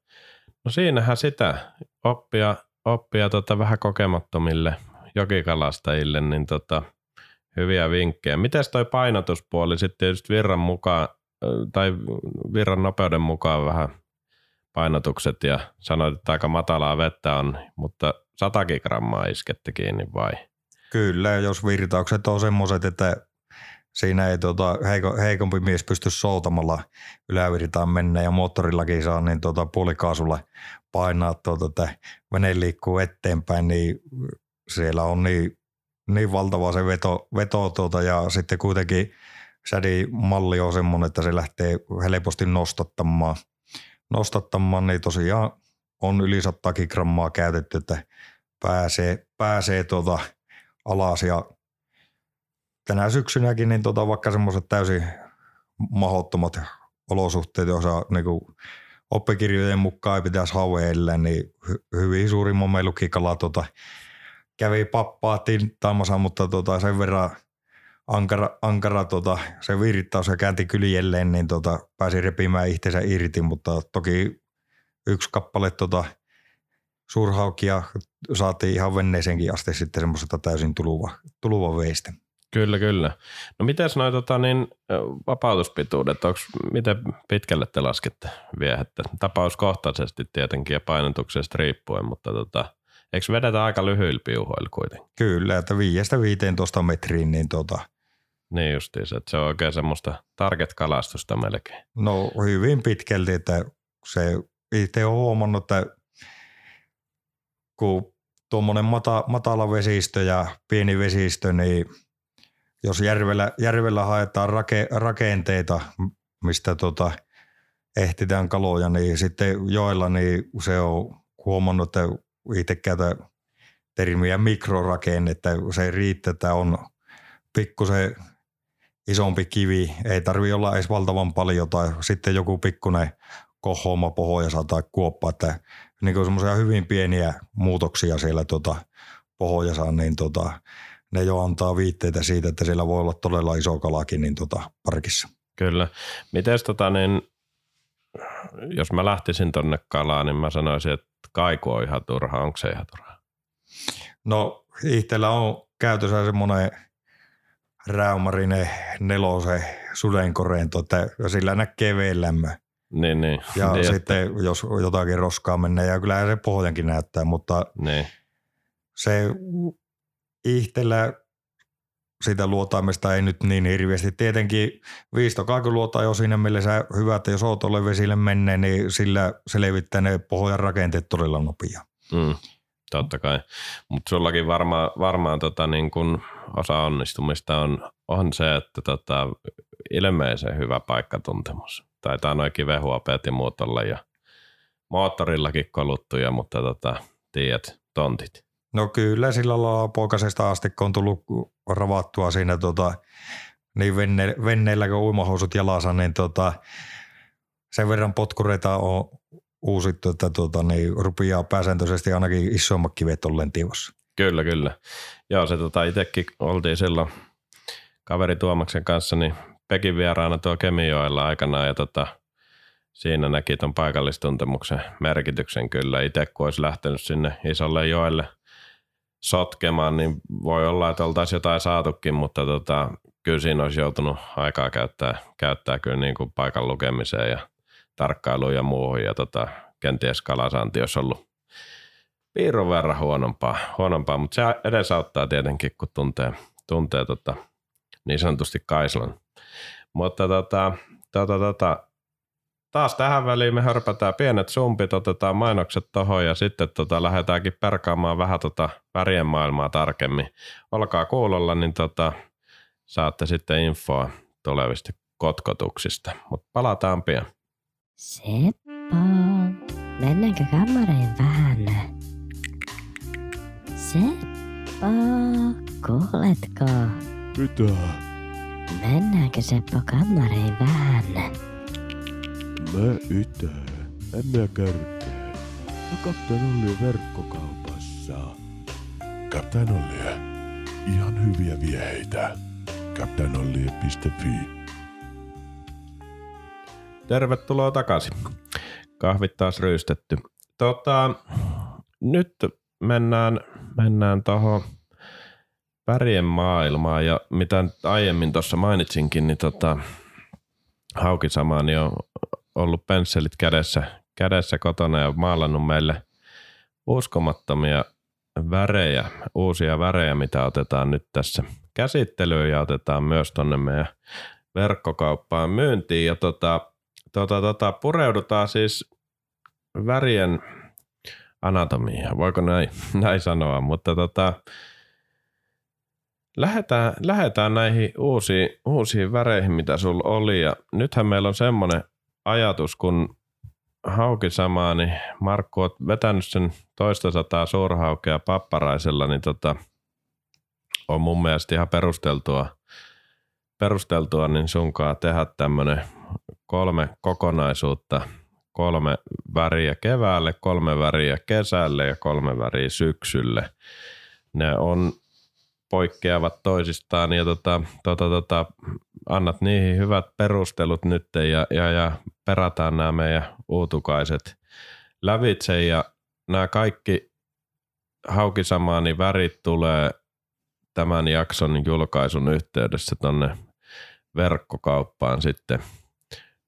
No siinähän sitä oppia, oppia tota vähän kokemattomille jokikalastajille, niin tota, hyviä vinkkejä. Mites toi painotuspuoli sitten tietysti virran mukaan, tai virran nopeuden mukaan vähän painotukset ja sanoit, että aika matalaa vettä on, mutta satakin grammaa iskette kiinni vai? Kyllä, jos virtaukset on semmoiset, että siinä ei tuota, heiko, heikompi mies pysty soutamalla ylävirtaan mennä ja moottorillakin saa niin tuota, puolikaasulla painaa, tuota, että vene liikkuu eteenpäin, niin siellä on niin, niin valtava se veto, veto tuota, ja sitten kuitenkin Shady-malli on semmoinen, että se lähtee helposti nostattamaan. Nostattamaan, niin tosiaan on yli sata grammaa käytetty, että pääsee, pääsee tuota alas. Ja tänä syksynäkin niin tuota, vaikka semmoiset täysin mahdottomat olosuhteet, joissa niin kuin oppikirjojen mukaan ei pitäisi haueilla, niin hyvin suuri momelukikala tuota, kävi pappaa tinttaamassa, mutta tuota, sen verran Ankara, ankara tota, se virtaus ja käänti kyljelleen, niin tota, pääsi repimään itsensä irti, mutta toki yksi kappale tota, suurhaukia saatiin ihan venneeseenkin asti sitten semmoisesta täysin tuluva, tuluva veistä. Kyllä, kyllä. No mites noi tota, niin, vapautuspituudet, onks, miten pitkälle te laskette viehette? Tapauskohtaisesti tietenkin ja painotuksesta riippuen, mutta tota, eikö vedetä aika lyhyillä piuhoilla kuitenkin? Kyllä, että viidestä viiteentoista metriin niin tota, niin justiin, että se on oikein semmoista target-kalastusta melkein. No hyvin pitkälti, että se itse on huomannut, että kun tuommoinen mata, matala vesistö ja pieni vesistö, niin jos järvellä, järvellä haetaan rake, rakenteita, mistä tota, ehtitään kaloja, niin sitten joilla niin se on huomannut, että itse käytän termiä mikrorakenne, että se riittää, että on pikkusen isompi kivi, ei tarvitse olla edes valtavan paljon tai sitten joku pikkuinen kohoama pohjassa tai kuoppa, että niin semmoisia hyvin pieniä muutoksia siellä tuota pohjassa, niin tuota, ne jo antaa viitteitä siitä, että siellä voi olla todella iso kalakin niin tuota parkissa. Kyllä. Mites tota niin jos mä lähtisin tonne kalaan, niin mä sanoisin, että kaiku on ihan turhaa. Onko se ihan turhaa? No itsellä on käytössä semmoinen räumarinen nelosen sudenkorento, että sillä näkee veelämmön. Niin, niin. Ja niin, sitten että... jos jotakin roskaa menee, ja kyllähän se pohjankin näyttää, mutta niin. Se ihtellä sitä luotaamista ei nyt niin hirveästi. Tietenkin viistokaa, kun luotaa jo siinä mielessä hyvä, että jos outolle vesille menee, niin sillä selvittää ne pohjan rakenteet todella nopea. Mm, totta kai, mutta sullakin varmaan varmaa tota niin kun osa onnistumista on, on se, että tota ilmeisen hyvä paikkatuntemus. Taitaa noin kivehuopeet ja muut olla ja moottorillakin koluttuja, mutta tota, tiedät tontit. No kyllä, sillä lailla poikasesta asti, kun on tullut ravattua siinä tota, niin venne, venneillä kuin uimahousut jalassa, niin tota, sen verran potkureita on uusittu, että tota, niin rupeaa pääsääntöisesti ainakin isommat kivet olleen tivossa. Kyllä, kyllä. Joo, se tota, itsekin oltiin silloin kaveri Tuomaksen kanssa, niin Pekin vieraana tuo Kemijoella aikanaan ja tota, siinä näki ton paikallistuntemuksen merkityksen kyllä. Itse kun olisi lähtenyt sinne isolle joelle sotkemaan, niin voi olla, että oltaisiin jotain saatukin, mutta tota, kyllä siinä olisi joutunut aikaa käyttää, käyttää kyllä niin kuin paikan lukemiseen ja tarkkailuun ja muuhun. Ja tota, kenties kalasaanti olisi ollut piirron verran huonompaa, huonompaa, mutta se edesauttaa tietenkin, kun tuntee, tuntee tota, niin sanotusti kaislan. Mutta tota, tota, tota, taas tähän väliin me hörpätään pienet sumpit, otetaan mainokset tohon ja sitten tota, lähdetäänkin perkaamaan vähän tota värien maailmaa tarkemmin. Olkaa kuulolla, niin tota, saatte sitten infoa tulevista kotkotuksista. Mutta palataan pian. Seppo, mennäänkö kammariin vähän? Seppo, kuuletko? Mitä? Mennäänkö Seppo kammariin vähän? Mä ytään. En mä kärkää. No Captain Ollie verkkokaupassa. Captain Ollie. Ihan hyviä vieheitä. Captain Ollie piste fi. Tervetuloa takaisin. Kahvit taas ryystetty. Tota, nyt mennään, mennään tohon värien maailmaa ja mitä aiemmin tuossa mainitsinkin, niin tota, Haukishamaani on ollut pensselit kädessä, kädessä kotona ja maalannut meille uskomattomia värejä, uusia värejä, mitä otetaan nyt tässä käsittelyyn ja otetaan myös tuonne meidän verkkokauppaan myyntiin. Ja tota, tota, tota, pureudutaan siis värien anatomiaan, voiko näin, näin sanoa, mutta tota, Lähetään, lähetään näihin uusiin, uusiin väreihin, mitä sulla oli. Ja nythän meillä on semmoinen ajatus, kun Haukishamaani, niin Markku, olet vetänyt sen toista sataa suurhaukea papparaisella, niin tota, on mun mielestä ihan perusteltua, perusteltua niin sunkaan tehdä tämmöinen kolme kokonaisuutta, kolme väriä keväälle, kolme väriä kesälle ja kolme väriä syksylle. Ne on... poikkeavat toisistaan ja tota, tota, tota, annat niihin hyvät perustelut nyt ja, ja, ja perataan nämä meidän uutukaiset lävitse ja nämä kaikki Haukishamaani värit tulee tämän jakson julkaisun yhteydessä tonne verkkokauppaan sitten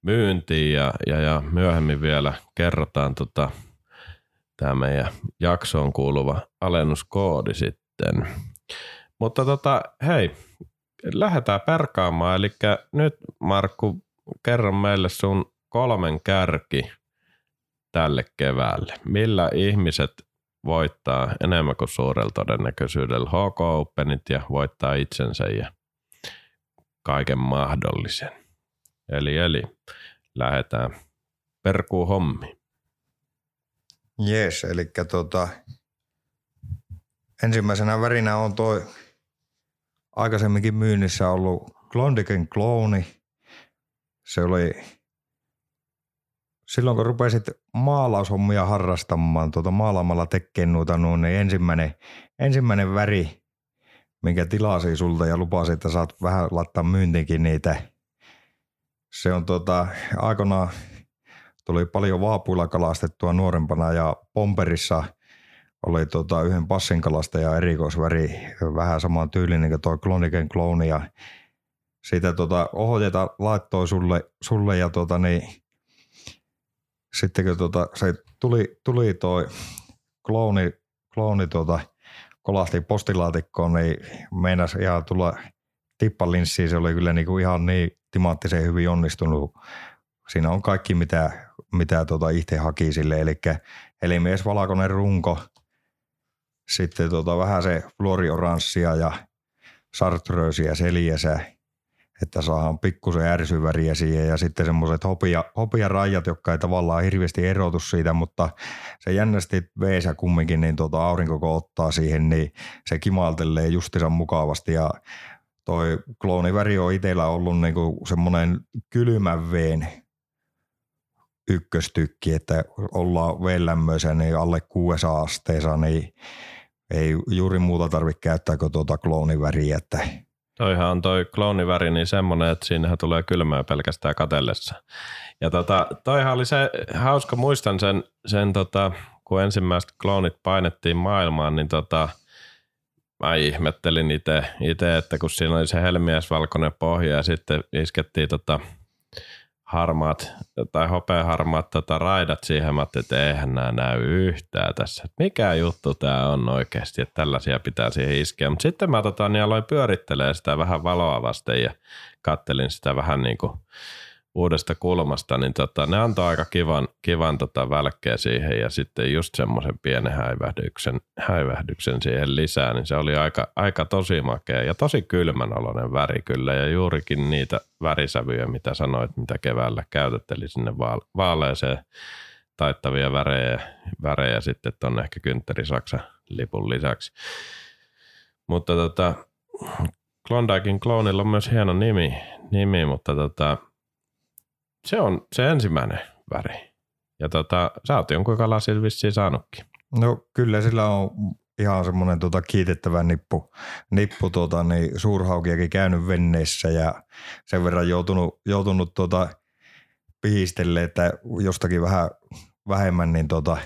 myyntiin ja, ja, ja myöhemmin vielä kerrotaan tota, tämä meidän jaksoon kuuluva alennuskoodi sitten. Mutta tota, hei, lähdetään perkaamaan. Eli nyt Markku, kerro meille sun kolmen kärki tälle keväälle. Millä ihmiset voittaa enemmän kuin suurella todennäköisyydellä H K Openit ja voittaa itsensä ja kaiken mahdollisen. Eli, eli lähdetään perkuu hommiin. Jees, eli tota... ensimmäisenä värinä on toi aikaisemminkin myynnissä ollut Klondiken klooni. Se oli silloin, kun rupesit maalaushommia harrastamaan, tuota maalaamalla tekemään noita, niin ensimmäinen, ensimmäinen väri, minkä tilasi sulta ja lupasi, että saat vähän laittaa myyntiinkin niitä. Se on tuota, aikoinaan tuli paljon vaapuilla kalastettua nuorempana ja pomperissa oli tota yhden passin kalastajan erikoisväri vähän saman tyylinen kuin tuo Klondiken klooni ja siitä tota ohjeita laittoi sulle, sulle ja tota niin sitten kun tota se tuli, tuli toi klooni, klooni tota kolahti postilaatikkoon niin meinasi ihan tulla tippalinssiin, se oli kyllä niinku ihan niin timaattisen hyvin onnistunut. Siinä on kaikki mitä, mitä tota itse haki sille, eli helimies valkoinen runko, sitten tota vähän se fluorioranssia ja sartröösiä seljäsä, että saadaan pikkusen ärsyväriä siihen ja sitten semmoiset hopia, hopia rajat, jotka ei tavallaan hirveästi erotu siitä, mutta se jännästi veesä kumminkin, niin tuota aurinko kun ottaa siihen, niin se kimaltelee justiinsa mukavasti ja toi klooniväri on itsellä ollut niinku semmoinen kylmän veen ykköstykki, että ollaan veen lämmössä niin alle kuudessa asteessa, niin ei juuri muuta tarvitse käyttää kuin tuota klooniväriä, että toihan on toi klooniväri niin semmoinen, että siinähän tulee kylmää pelkästään katsellessa. Ja tota, toihan oli se, hauska muistan sen, sen tota, kun ensimmäiset kloonit painettiin maailmaan, niin tota, mä ihmettelin itse, että kun siinä oli se helmiesvalkoinen pohja ja sitten iskettiin tota harmaat tai hopeaharmaat tota raidat siihen, mä ajattelin, että eihän nämä näy yhtään tässä. Mikä juttu tämä on oikeasti, että tällaisia pitää siihen iskeä. Mutta sitten mä tota, niin aloin pyörittelemään sitä vähän valoa vasten ja kattelin sitä vähän niin kuin uudesta kulmasta, niin tota, ne antoi aika kivan, kivan tota välkkeä siihen ja sitten just semmoisen pienen häivähdyksen, häivähdyksen siihen lisää, niin se oli aika, aika tosi makea ja tosi kylmänoloinen väri kyllä ja juurikin niitä värisävyjä, mitä sanoit, mitä keväällä käytetteli sinne vaaleeseen taittavia värejä, värejä sitten tuonne ehkä kyntterisaksan lipun lisäksi. Mutta tota, Klondiken kloonilla on myös hieno nimi, nimi mutta tota, se on se ensimmäinen väri. Ja tota, sä oot jonkun kalasilla vissiin saanutkin. No kyllä sillä on ihan semmoinen tota kiitettävä nippu, nippu tota, niin suurhaukiakin käynyt venneissä ja sen verran joutunut, joutunut tota, pihistelleen, että jostakin vähän vähemmän niin tota,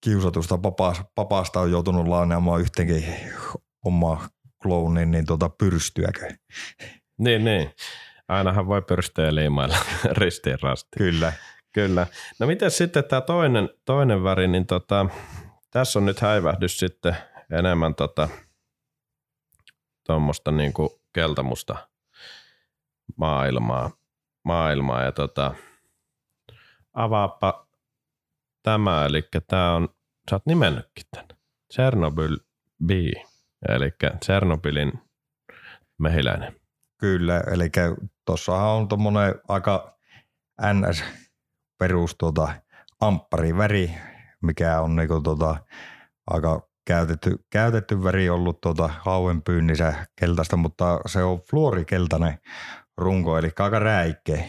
kiusatusta papas, papasta on joutunut lainaamaan yhtenkin omaa kloonin niin tota, pyrstyäkö. Niin, niin. Ainahan voi pyrstöä liimailla ristiin rastiin. Kyllä. Kyllä. No miten sitten tämä toinen, toinen väri, niin tota, tässä on nyt häivähdys sitten enemmän tota, tuommoista niinku keltamusta maailmaa. maailmaa. Ja tota, avaapa tämä, eli tämä on, sä oot nimennytkin tämän, Chernobyl B, eli Chernobylin mehiläinen. Kyllä, eli tuossahan on tuommoinen aika ns. Perus tuota, amppariväri, mikä on niinku tuota, aika käytetty, käytetty väri ollut tuota, hauenpyynnissä keltaista, mutta se on fluorikeltainen runko, eli aika räikeä.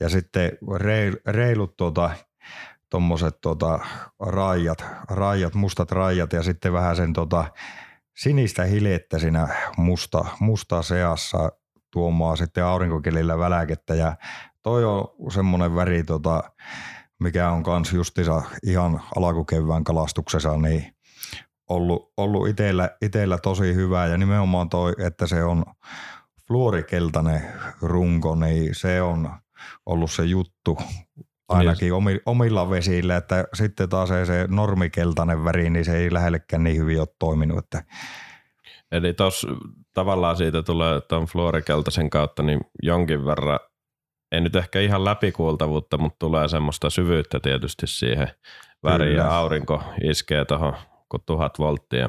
Ja sitten reil, reilut tuommoiset tuota, tuota, raijat, raijat, mustat raijat ja sitten vähän sen tuota, sinistä hilettä siinä musta, musta seassa tuomaan sitten aurinkokelillä väläkettä ja toi on semmoinen väri, tota, mikä on kans justiinsa ihan alkukevään kalastuksessa niin ollut, ollut itellä, itellä tosi hyvä ja nimenomaan toi, että se on fluorikeltainen runko, niin se on ollut se juttu ainakin omilla vesillä, että sitten taas ei se normikeltainen väri, niin se ei lähellekään niin hyvin ole toiminut, että eli tuossa tavallaan siitä tulee tuon fluorikeltaisen kautta niin jonkin verran, ei nyt ehkä ihan läpikuultavuutta, mutta tulee semmoista syvyyttä tietysti siihen väriin ja aurinko iskee tuohon kun tuhat volttia.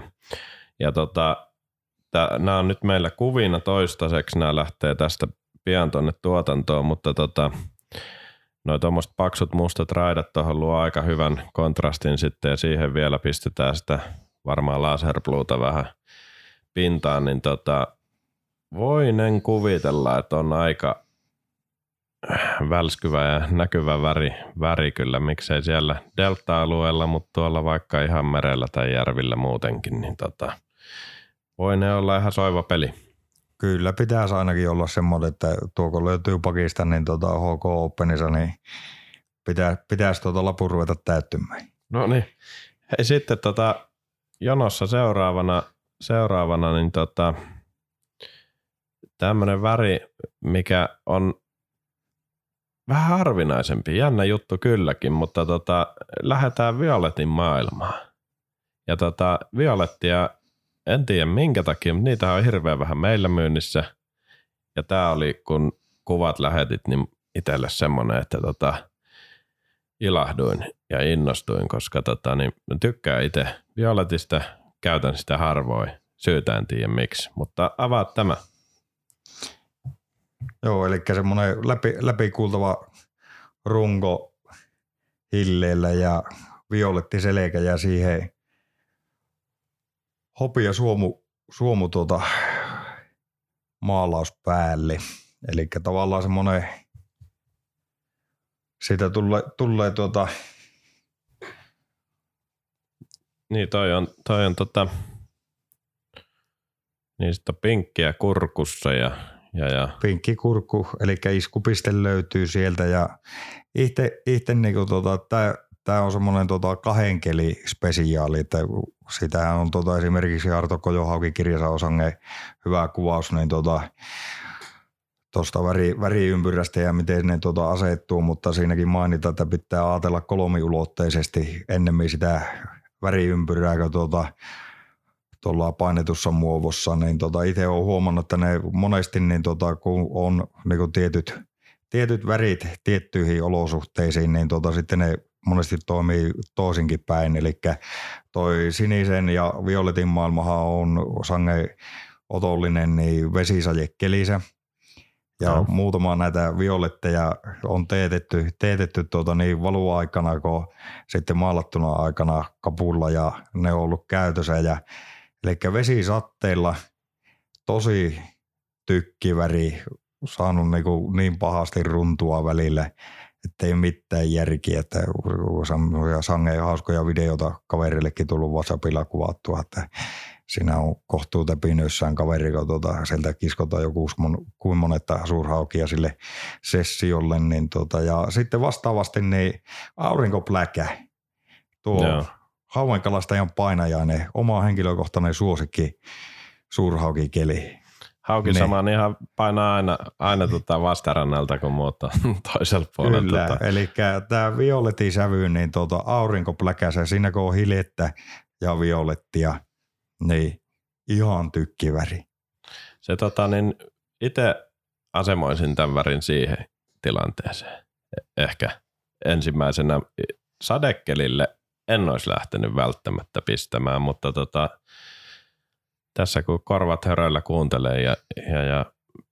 Ja tota, nämä on nyt meillä kuvina toistaiseksi, nämä lähtee tästä pian tuonne tuotantoon, mutta tota, noi tuommoiset paksut mustat raidat tuohon luo aika hyvän kontrastin sitten ja siihen vielä pistetään sitä varmaan laserbluuta vähän pintaan, niin tota, voinen kuvitella, että on aika välskyvä ja näkyvä väri, väri kyllä, miksei siellä delta-alueella, mutta tuolla vaikka ihan merellä tai järvillä muutenkin, niin tota, voi ne olla ihan soiva peli. Kyllä pitäisi ainakin olla semmoinen, että tuo kun löytyy Pakistanin tuota H K Openissa, niin pitäisi, pitäisi tuota lapun ruveta täyttymään. No niin. Hei, sitten tota, jonossa seuraavana, seuraavana niin tota, tämmöinen väri, mikä on vähän harvinaisempi, jännä juttu kylläkin, mutta tota, lähdetään violetin maailmaan. Ja tota, violettia, en tiedä minkä takia, mutta niitä on hirveän vähän meillä myynnissä. Ja tää oli, kun kuvat lähetit, niin itselle semmoinen, että tota, ilahduin ja innostuin, koska tota, niin tykkään itse violetista, käytän sitä harvoin, syytä en tiedä miksi, mutta avaa tämä. Joo, eli semmoinen läpi, läpikuultava runko hilleillä ja violetti selkä ja siihen hopia suomu, suomu tuota maalaus päälle. Eli tavallaan semmoinen, siitä tulee, tulee tuota... Niin, toi on, toi on tota, niin sitä pinkkiä kurkussa ja... Ja, ja. Pinkki kurkku, eli iskupiste löytyy sieltä ja itse, itse niinku tota, tää, tää on semmoinen tota kahdenkeli spesiaali, että sitähän on tota esimerkiksi Arto Kojohauki kirjansa osanne hyvä kuvaus, niin tota tosta väri, väriympyrästä ja miten ne tota asettuu, mutta siinäkin mainitaan, että pitää ajatella kolmiulotteisesti ennemmin sitä väriympyrääkö tuota tuolla painetussa muovossa, niin tota, itse olen huomannut, että ne monesti niin tota, kun on niin kun tietyt, tietyt värit tiettyihin olosuhteisiin, niin tota, sitten ne monesti toimii toisinkin päin. Eli toi sinisen ja violetin maailmahan on sange otollinen niin vesisajekelisä. Ja no. Muutama näitä violetteja on teetetty, teetetty tuota niin valuaikana kuin sitten maalattuna aikana kapulla ja ne on ollut käytössä ja eli vesisatteilla tosi tykkiväri, saanut niin, niin pahasti runtua välillä, ettei mitään järkiä. Että sangen hauskoja videoita kaverillekin tullut WhatsAppilla kuvattua, että siinä on kohtuu täpinöissään kaveri, kun tuota, sieltä kiskotaan joku kuin monetta suurhaukia sille sessiolle. Niin tuota, ja sitten vastaavasti niin aurinkopläkä tuo... No. Hauenkalastajan painajainen, oma henkilökohtainen suosikki, suurhaukikeli. Haukisamaani niin. Ihan painaa aina, aina tuota vastarannalta, kun muuta toisella puolella. Kyllä, tuota. Eli tämä violetin sävy, niin tuota aurinkopläkässä, siinä kun on hilettä ja violettia, niin ihan tykkiväri. Se tota niin, itse asemoisin tämän värin siihen tilanteeseen. Ehkä ensimmäisenä sadekelille. En olisi lähtenyt välttämättä pistämään, mutta tota, tässä kun korvat höröillä kuuntelee ja, ja, ja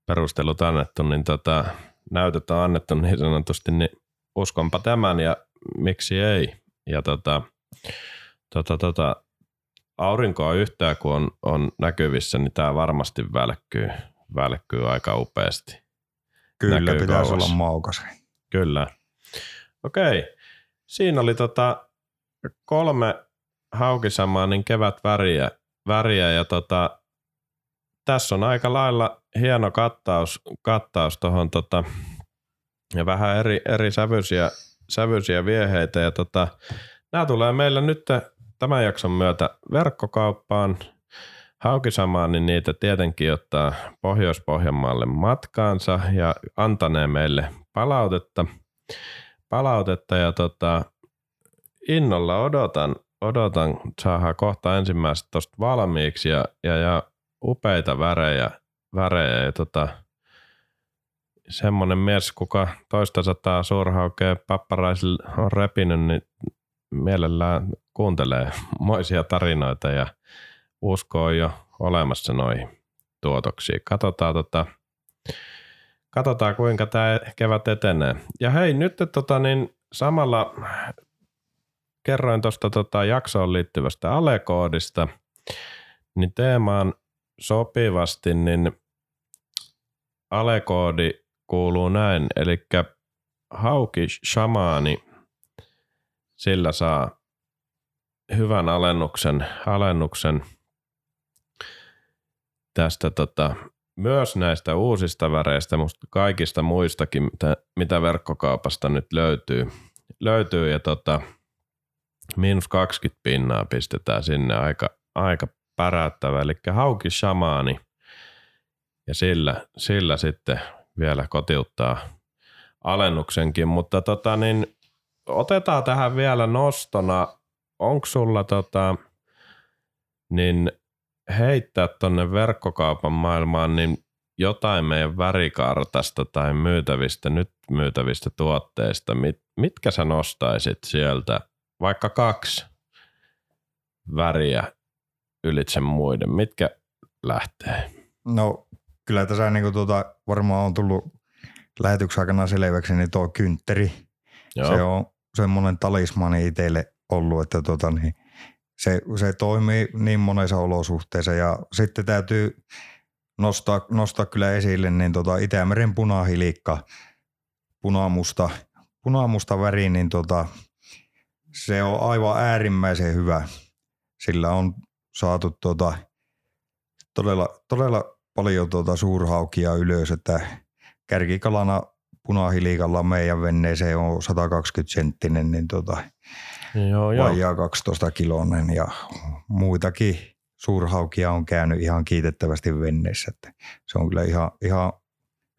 perustelut annettu, niin tota, näytöt on annettu niin sanotusti, niin uskonpa tämän ja miksi ei. Ja tota, tota, tota, aurinkoa yhtään kun on, on näkyvissä, niin tämä varmasti välkkyy, välkkyy aika upeasti. Kyllä, näkyy pitäisi kauas. Olla maukas. Kyllä. Okei, siinä oli tota... Kolme Haukishamaanin kevätväriä väriä ja tota, tässä on aika lailla hieno kattaus, kattaus tuohon tota, ja vähän eri, eri sävyisiä, sävyisiä vieheitä. Ja tota, nämä tulee meillä nyt tämän jakson myötä verkkokauppaan. Haukishamaanin niitä tietenkin ottaa Pohjois-Pohjanmaalle matkaansa ja antanee meille palautetta, palautetta ja tota, innolla odotan, odotan, saadaan kohta ensimmäiset tuosta valmiiksi ja, ja, ja upeita värejä, värejä ja tota, semmoinen mies, kuka toista sataa suurhaukea papparaisille on repinyt, niin mielellään kuuntelee moisia tarinoita ja uskoo jo olemassa noihin tuotoksiin. Katsotaan, tota, katsotaan kuinka tämä kevät etenee. Ja hei, nyt tota, niin samalla... Kerroin tuosta tota jaksoon liittyvästä alekoodista, niin teemaan sopivasti, niin alekoodi kuuluu näin, eli Haukishamaani, sillä saa hyvän alennuksen, alennuksen tästä tota myös näistä uusista väreistä, mutta kaikista muistakin, mitä, mitä verkkokaupasta nyt löytyy. Löytyy ja tota, miinus kaksikymmentä pinnaa pistetään sinne aika, aika päräyttävä, eli Haukishamaani. Ja sillä, sillä sitten vielä kotiuttaa alennuksenkin, mutta tota, niin otetaan tähän vielä nostona. Onko sulla tota, niin heittää tuonne verkkokaupan maailmaan niin jotain meidän värikartasta tai myytävistä, nyt myytävistä tuotteista? Mit, mitkä sä nostaisit sieltä? Vaikka kaksi väriä ylitse muiden. Mitkä lähtee? No kyllä tässä niin tuota, varmaan on tullut lähetyksen aikana selväksi, niin tuo kyntteri. Joo. Se on semmoinen talismani itselle ollut, että tuota, niin se, se toimii niin monessa olosuhteessa. Ja sitten täytyy nostaa, nostaa kyllä esille niin tuota Itämeren punahilikka, punamusta, punamusta väri, niin tuota, se on aivan äärimmäisen hyvä. Sillä on saatu tuota, todella, todella paljon tuota suurhaukia ylös, että kärkikalana punahilikalla meidän veneeseen on sata kaksikymmentä senttinen, niin tuota, joo, joo. vajaa kaksitoista kiloinen ja muitakin suurhaukia on käynyt ihan kiitettävästi veneessä. Että se on kyllä ihan, ihan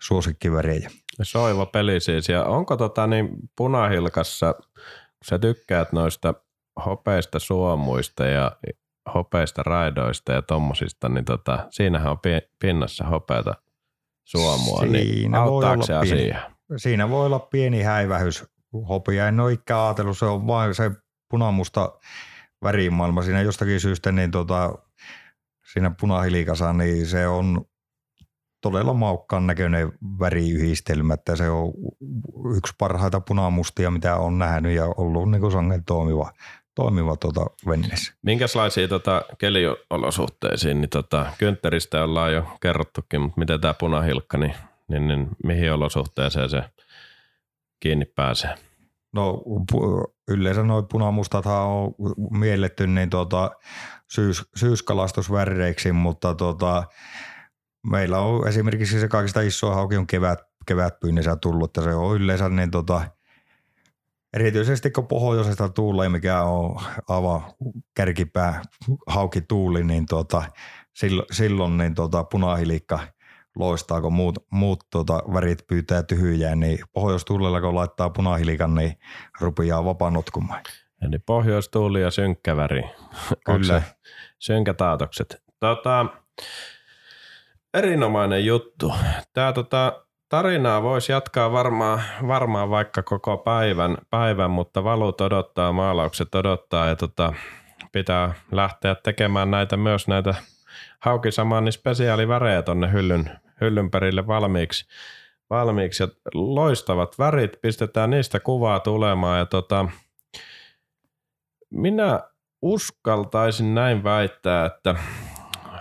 suosikkivärejä. Soiva peli siis. Ja onko tota niin punahilkassa, sä tykkäät noista hopeista suomuista ja hopeista raidoista ja tommosista, niin tota, siinähän on pinnassa hopeata suomua, siinä niin auttaako se asiaa? Siinä voi olla pieni häivähys hopia. En ole ikään ajatellut, se on vain se punamusta värimaailma. Siinä jostakin syystä niin tota, siinä punahilikassa niin se on todella maukkaan näköinen väriyhdistelmä, että se on yksi parhaita punamustia, mitä on nähnyt ja ollut niin kuin sangen toimiva. Toimiva tuota veneessä. Minkälaisia tota keliolosuhteisiin, niin tota, kynttäristä ollaan jo kerrottukin, mutta miten tämä punahilkka, niin, niin, niin mihin olosuhteeseen se kiinni pääsee? No yleensä nuo punamustathan on mielletty niin tuota, syys, syyskalastusväreiksi, mutta tuota, meillä on esimerkiksi se kaikista isoa hauki on kevät, kevätpyynnissä tullut, että se on yleensä niin tuota, erityisesti kun pohjoisesta tuulee, mikä on aivan kärkipää hauki tuuli, niin tuota, silloin niin tuota, punahilikka loistaa, kun muut, muut tuota, värit pyytää tyhjää, niin pohjoistuulella kun laittaa punahilikan, niin rupeaa vapaanotkumaan. Eli pohjoistuuli ja synkkä väri. Kyllä. Synkät aatokset. Tota, erinomainen juttu. Tää tota... Tarinaa voisi jatkaa varmaan, varmaan vaikka koko päivän, päivän, mutta valut odottaa, maalaukset odottaa ja tota, pitää lähteä tekemään näitä myös näitä Haukishamaani spesiaalivärejä tuonne hyllyn, hyllyn perille valmiiksi, valmiiksi. Ja loistavat värit, pistetään niistä kuvaa tulemaan ja tota, minä uskaltaisin näin väittää, että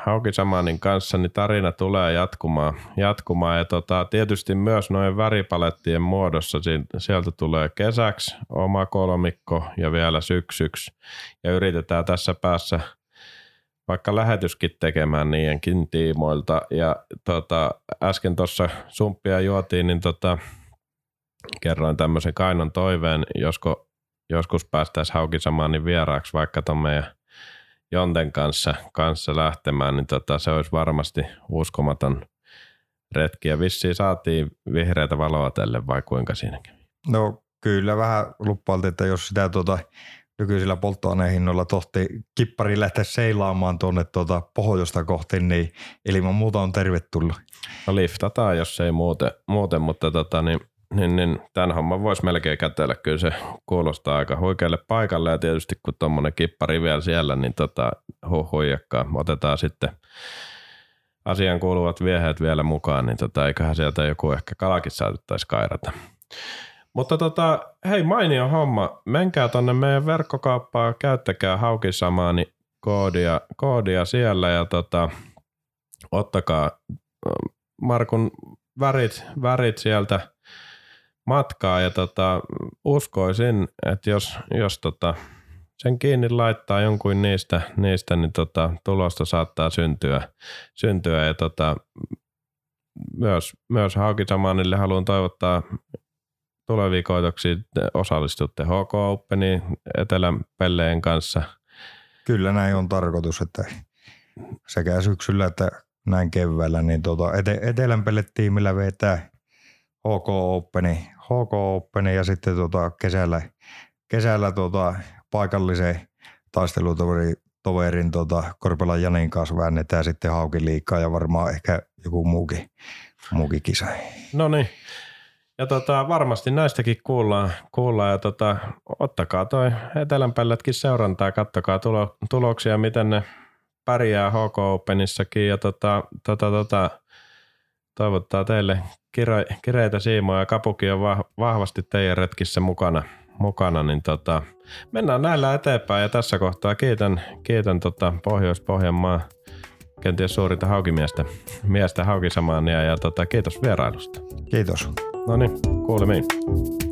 Haukishamaanin kanssa niin tarina tulee jatkumaan, jatkumaan. Ja tota, tietysti myös noin väripalettien muodossa sieltä tulee kesäksi oma kolmikko ja vielä syksyksi. Ja yritetään tässä päässä vaikka lähetyskin tekemään niidenkin tiimoilta. Ja tota, äsken tuossa sumppia juotiin, niin tota, kerroin tämmöisen kainon toiveen, josko, joskus päästäisiin Haukishamaanin vieraaksi vaikka tuon meidän Jonten kanssa, kanssa lähtemään, niin tota, se olisi varmasti uskomaton retki. Ja vissiin saatiin vihreätä valoa tälle, vai kuinka siinäkin? No kyllä vähän luppailtiin, että jos sitä tuota, nykyisillä polttoainehinnoilla tohti kippariin lähteä seilaamaan tuonne tuota, pohjoista kohti, niin ilman muuta on tervetullut. No liftataan, jos ei muuten, muuten mutta tota, niin, niin, niin, tämän homman voisi melkein kätellä. Kyllä se kuulostaa aika huikealle paikalle ja tietysti kun tuommoinen kippari vielä siellä, niin tota, huh, huijakkaa. Otetaan sitten asian kuuluvat vieheet vielä mukaan, niin tota, eiköhän sieltä joku ehkä kalakin saatettaisi kairata. Mutta tota, hei, mainio homma. Menkää tonne meidän verkkokauppaan, käyttäkää Haukishamaani koodia, koodia siellä ja tota, ottakaa Markun värit, värit sieltä matkaa ja tota, uskoisin, että jos, jos tota, sen kiinni laittaa jonkun niistä, niistä niin tota, tulosta saattaa syntyä, syntyä ja tota, myös, myös Haukishamaanille haluan toivottaa tuleviin koitoksiin, osallistutte H K Openiin Etelän Pelleen kanssa. Kyllä näin on tarkoitus, että sekä syksyllä että näin keväällä, niin tuota Etelän Pelle-tiimillä vetää H K Openi, H K Openi ja sitten tuota kesällä, kesällä tuota paikallisen taistelutoverin toverin tuota Korpelan Janin kanssa väännetään sitten Haukiliigaa ja varmaan ehkä joku muukin, muukin kisa. No niin. Ja tota, varmasti näistäkin kuullaan, kuullaan ja tota, ottakaa toi Etelän Pelletkin seurantaa ja kattokaa tulo, tuloksia, miten ne pärjää H K Openissakin ja tota, tota, tota, toivottaa teille kire, kireitä siimoja ja Kapukin on va, vahvasti teidän retkissä mukana, mukana niin tota, mennään näillä eteenpäin ja tässä kohtaa kiitän, kiitän tota Pohjois-Pohjanmaa kenties suurinta haukimiestä miestä Haukishamaania ja tota, kiitos vierailusta. Kiitos. No niin, kuulemiin.